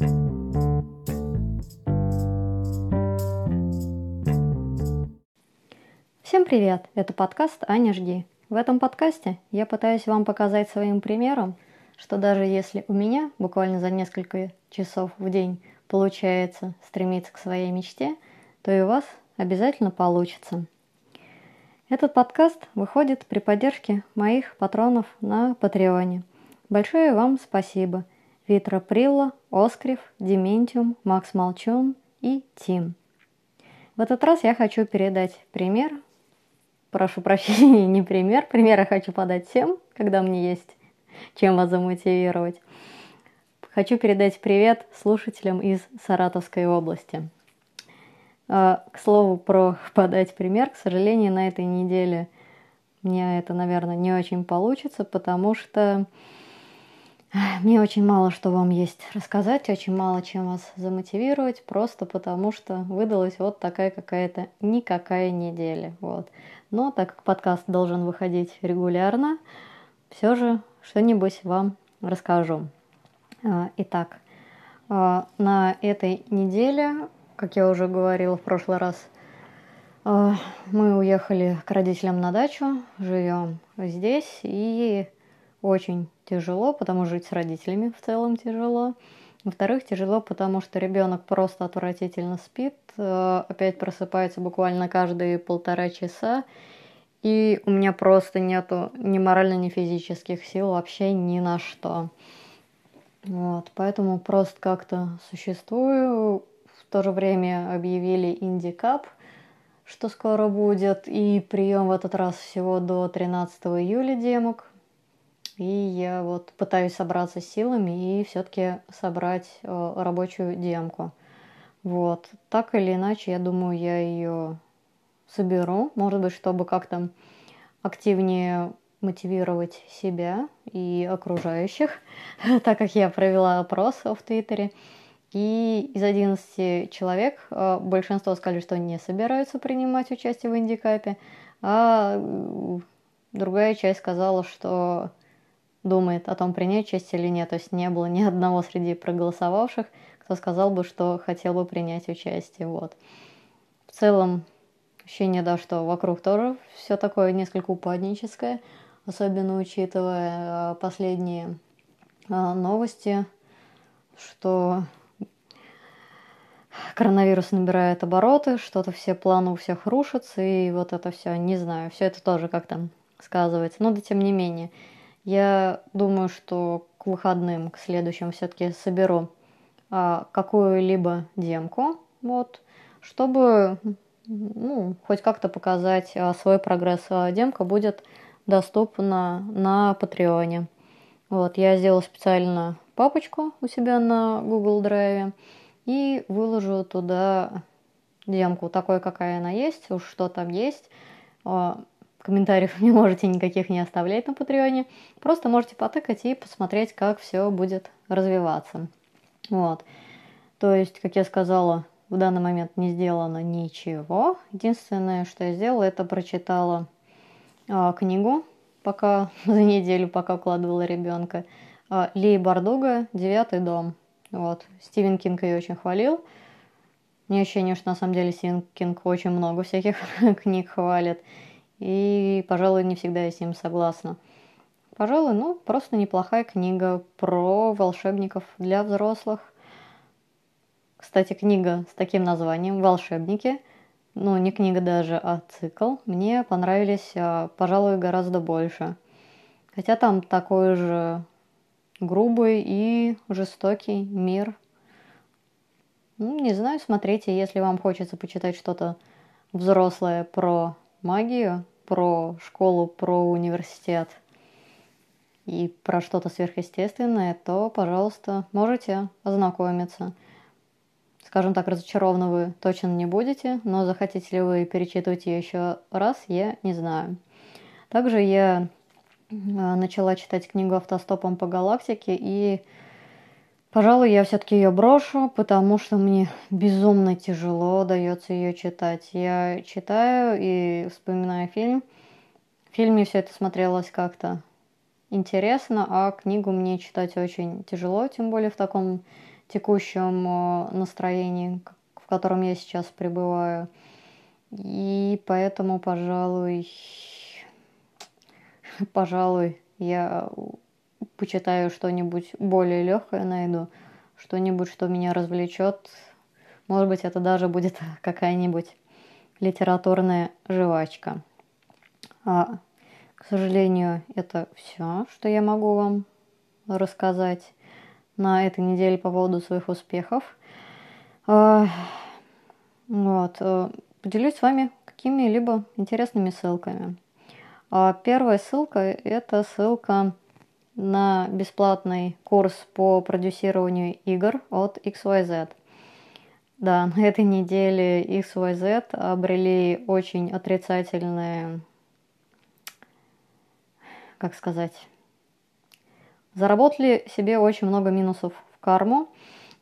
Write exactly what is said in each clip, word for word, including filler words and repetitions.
Всем привет! Это подкаст «Аня Жги». В этом подкасте я пытаюсь вам показать своим примером, что даже если у меня буквально за несколько часов в день получается стремиться к своей мечте, то и у вас обязательно получится. Этот подкаст выходит при поддержке моих патронов на Патреоне. Большое вам спасибо! Витра Прилла, Оскрив, Дементиум, Макс Молчун и Тим. В этот раз я хочу передать пример. Прошу прощения, не пример. Пример я хочу подать всем, когда мне есть чем вас замотивировать. Хочу передать привет слушателям из Саратовской области. К слову, про подать пример. К сожалению, на этой неделе мне это, наверное, не очень получится, потому что мне очень мало что вам есть рассказать, очень мало чем вас замотивировать, просто потому что выдалась вот такая какая-то никакая неделя. Вот. Но так как подкаст должен выходить регулярно, все же что-нибудь вам расскажу. Итак, на этой неделе, как я уже говорила в прошлый раз, мы уехали к родителям на дачу, живем здесь и очень тяжело, потому что жить с родителями в целом тяжело. Во-вторых, тяжело, потому что ребенок просто отвратительно спит, опять просыпается буквально каждые полтора часа, и у меня просто нету ни морально, ни физических сил вообще ни на что. Вот, поэтому просто как-то существую. В то же время объявили Indie Cup, что скоро будет, и прием в этот раз всего до тринадцатого июля демок. И я вот пытаюсь собраться силами и все-таки собрать э, рабочую демку. Вот. Так или иначе, я думаю, я ее соберу. Может быть, чтобы как-то активнее мотивировать себя и окружающих, так как я провела опрос в Твиттере. И из одиннадцати человек э, большинство сказали, что не собираются принимать участие в Индикапе, а другая часть сказала, что думает о том, принять участие или нет. То есть не было ни одного среди проголосовавших, кто сказал бы, что хотел бы принять участие. Вот. В целом, ощущение, да, что вокруг тоже все такое несколько упадническое, особенно учитывая последние новости, что коронавирус набирает обороты, что-то все планы у всех рушатся, и вот это все, не знаю, все это тоже как-то сказывается. Но да, тем не менее, я думаю, что к выходным, к следующим, все-таки соберу а, какую-либо демку, вот, чтобы ну, хоть как-то показать а, свой прогресс. А демка будет доступна на Патреоне. Вот, я сделала специально папочку у себя на Google Drive и выложу туда демку, такой, какая она есть, уж что там есть. А, Комментариев не можете никаких не оставлять на Патреоне. Просто можете потыкать и посмотреть, как все будет развиваться. Вот. То есть, как я сказала, в данный момент не сделано ничего. Единственное, что я сделала, это прочитала э, книгу пока за неделю, пока укладывала ребенка. Э, Ли Бардуга «Девятый дом». Вот. Стивен Кинг ее очень хвалил. У меня ощущение, что на самом деле Стивен Кинг очень много всяких книг хвалит. И, пожалуй, не всегда я с ним согласна. Пожалуй, ну, просто неплохая книга про волшебников для взрослых. Кстати, книга с таким названием «Волшебники», ну, не книга даже, а цикл, мне понравились, пожалуй, гораздо больше. Хотя там такой же грубый и жестокий мир. Ну, не знаю, смотрите, если вам хочется почитать что-то взрослое про магию, про школу, про университет и про что-то сверхъестественное, то, пожалуйста, можете ознакомиться. Скажем так, разочарованы вы точно не будете, но захотите ли вы перечитывать ее еще раз, я не знаю. Также я начала читать книгу «Автостопом по галактике», и, пожалуй, я все-таки ее брошу, потому что мне безумно тяжело дается ее читать. Я читаю и вспоминаю фильм. В фильме все это смотрелось как-то интересно, а книгу мне читать очень тяжело, тем более в таком текущем настроении, в котором я сейчас пребываю. И поэтому, пожалуй, пожалуй, я почитаю что-нибудь более легкое, найду что-нибудь, что меня развлечет. Может быть, это даже будет какая-нибудь литературная жвачка. А, к сожалению, это все, что я могу вам рассказать на этой неделе по поводу своих успехов. А, вот. Поделюсь с вами какими-либо интересными ссылками. Первая ссылка – это ссылка на бесплатный курс по продюсированию игр от икс вай зет. Да, на этой неделе икс вай зет обрели очень отрицательные, как сказать, заработали себе очень много минусов в карму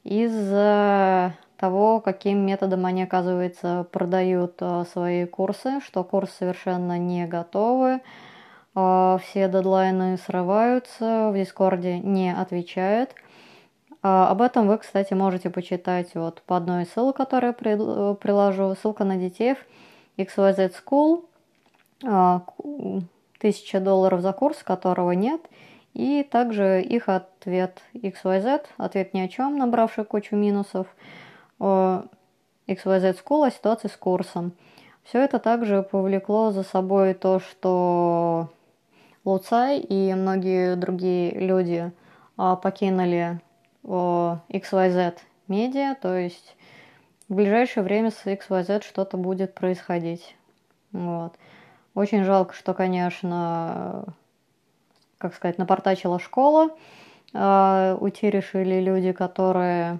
из-за того, каким методом они, оказывается, продают свои курсы, что курсы совершенно не готовы, все дедлайны срываются, в Дискорде не отвечают. Об этом вы, кстати, можете почитать вот по одной из ссылок, которую я приложу. Ссылка на ди ти эф, икс вай зет School, тысяча долларов за курс, которого нет, и также их ответ икс вай зет, ответ ни о чем, набравший кучу минусов, икс вай зет School о ситуации с курсом. Все это также повлекло за собой то, что Луцай и многие другие люди покинули икс вай зет-медиа, то есть в ближайшее время с икс вай зет что-то будет происходить. Вот. Очень жалко, что, конечно, как сказать, напортачила школа. Уйти решили люди, которые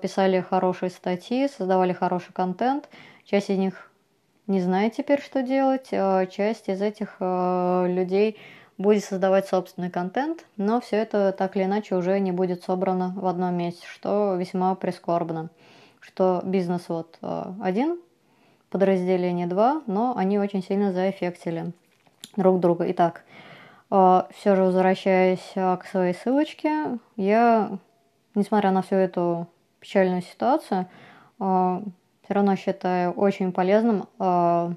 писали хорошие статьи, создавали хороший контент. Часть из них не знает теперь, что делать. Часть из этих людей будет создавать собственный контент, но все это так или иначе уже не будет собрано в одном месте, что весьма прискорбно. Что бизнес вот один, подразделение два, но они очень сильно заэффектили друг друга. Итак, все же возвращаясь к своей ссылочке, я, несмотря на всю эту печальную ситуацию, э, все равно считаю очень полезным э,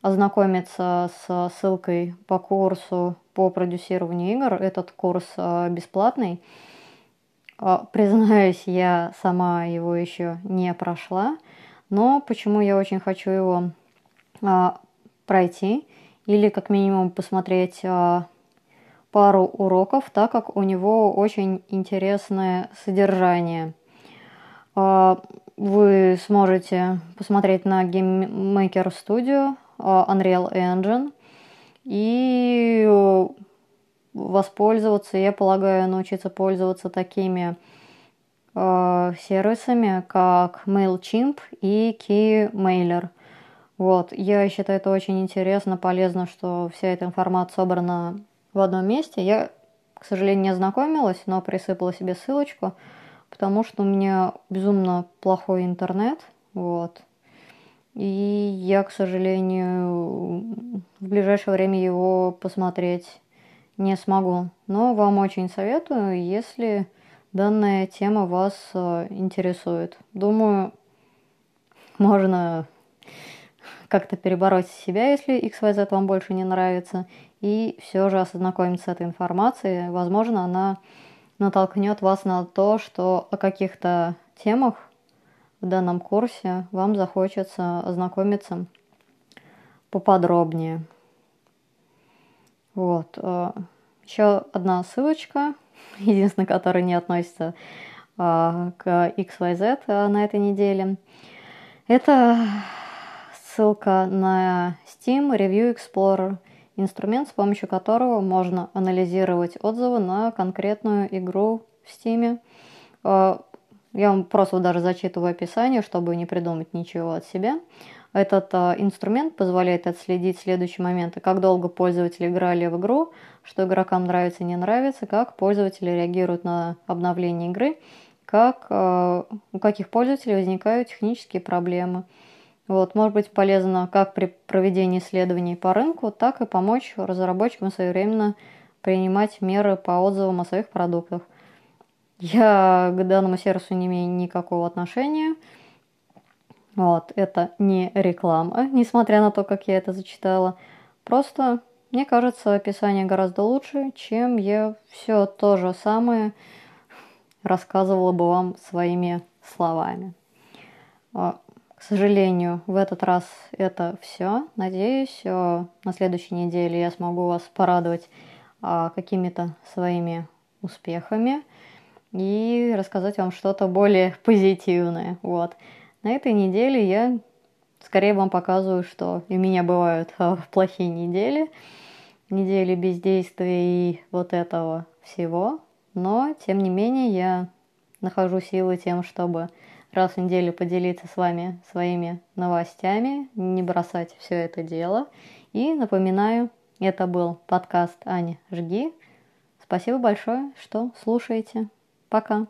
ознакомиться с ссылкой по курсу по продюсированию игр. Этот курс э, бесплатный. Э, признаюсь, я сама его еще не прошла, но почему я очень хочу его э, пройти или как минимум посмотреть э, пару уроков, так как у него очень интересное содержание. Вы сможете посмотреть на Game Maker Studio, Unreal Engine и воспользоваться, я полагаю, научиться пользоваться такими сервисами, как MailChimp и KeyMailer. Вот. Я считаю это очень интересно, полезно, что вся эта информация собрана в одном месте. Я, к сожалению, не ознакомилась, но присыпала себе ссылочку, потому что у меня безумно плохой интернет. Вот. И я, к сожалению, в ближайшее время его посмотреть не смогу. Но вам очень советую, если данная тема вас интересует. Думаю, можно как-то перебороть себя, если икс вай зет вам больше не нравится, и все же ознакомиться с этой информацией. Возможно, она натолкнет вас на то, что о каких-то темах в данном курсе вам захочется ознакомиться поподробнее. Вот. Еще одна ссылочка, единственная, которая не относится к икс вай зет на этой неделе. Это ссылка на Steam Review Explorer, инструмент, с помощью которого можно анализировать отзывы на конкретную игру в Steam. Я вам просто даже зачитываю описание, чтобы не придумать ничего от себя. Этот инструмент позволяет отследить следующие моменты: как долго пользователи играли в игру, что игрокам нравится, не нравится, как пользователи реагируют на обновление игры, как у каких пользователей возникают технические проблемы. Вот, может быть полезно как при проведении исследований по рынку, так и помочь разработчикам своевременно принимать меры по отзывам о своих продуктах. Я к данному сервису не имею никакого отношения. Вот, это не реклама, несмотря на то, как я это зачитала. Просто, мне кажется, описание гораздо лучше, чем я все то же самое рассказывала бы вам своими словами. К сожалению, в этот раз это все. Надеюсь, на следующей неделе я смогу вас порадовать какими-то своими успехами и рассказать вам что-то более позитивное. Вот. На этой неделе я скорее вам показываю, что у меня бывают плохие недели, недели бездействия и вот этого всего. Но, тем не менее, я нахожу силы тем, чтобы раз в неделю поделиться с вами своими новостями, не бросать все это дело. И напоминаю, это был подкаст Аня Жги. Спасибо большое, что слушаете. Пока!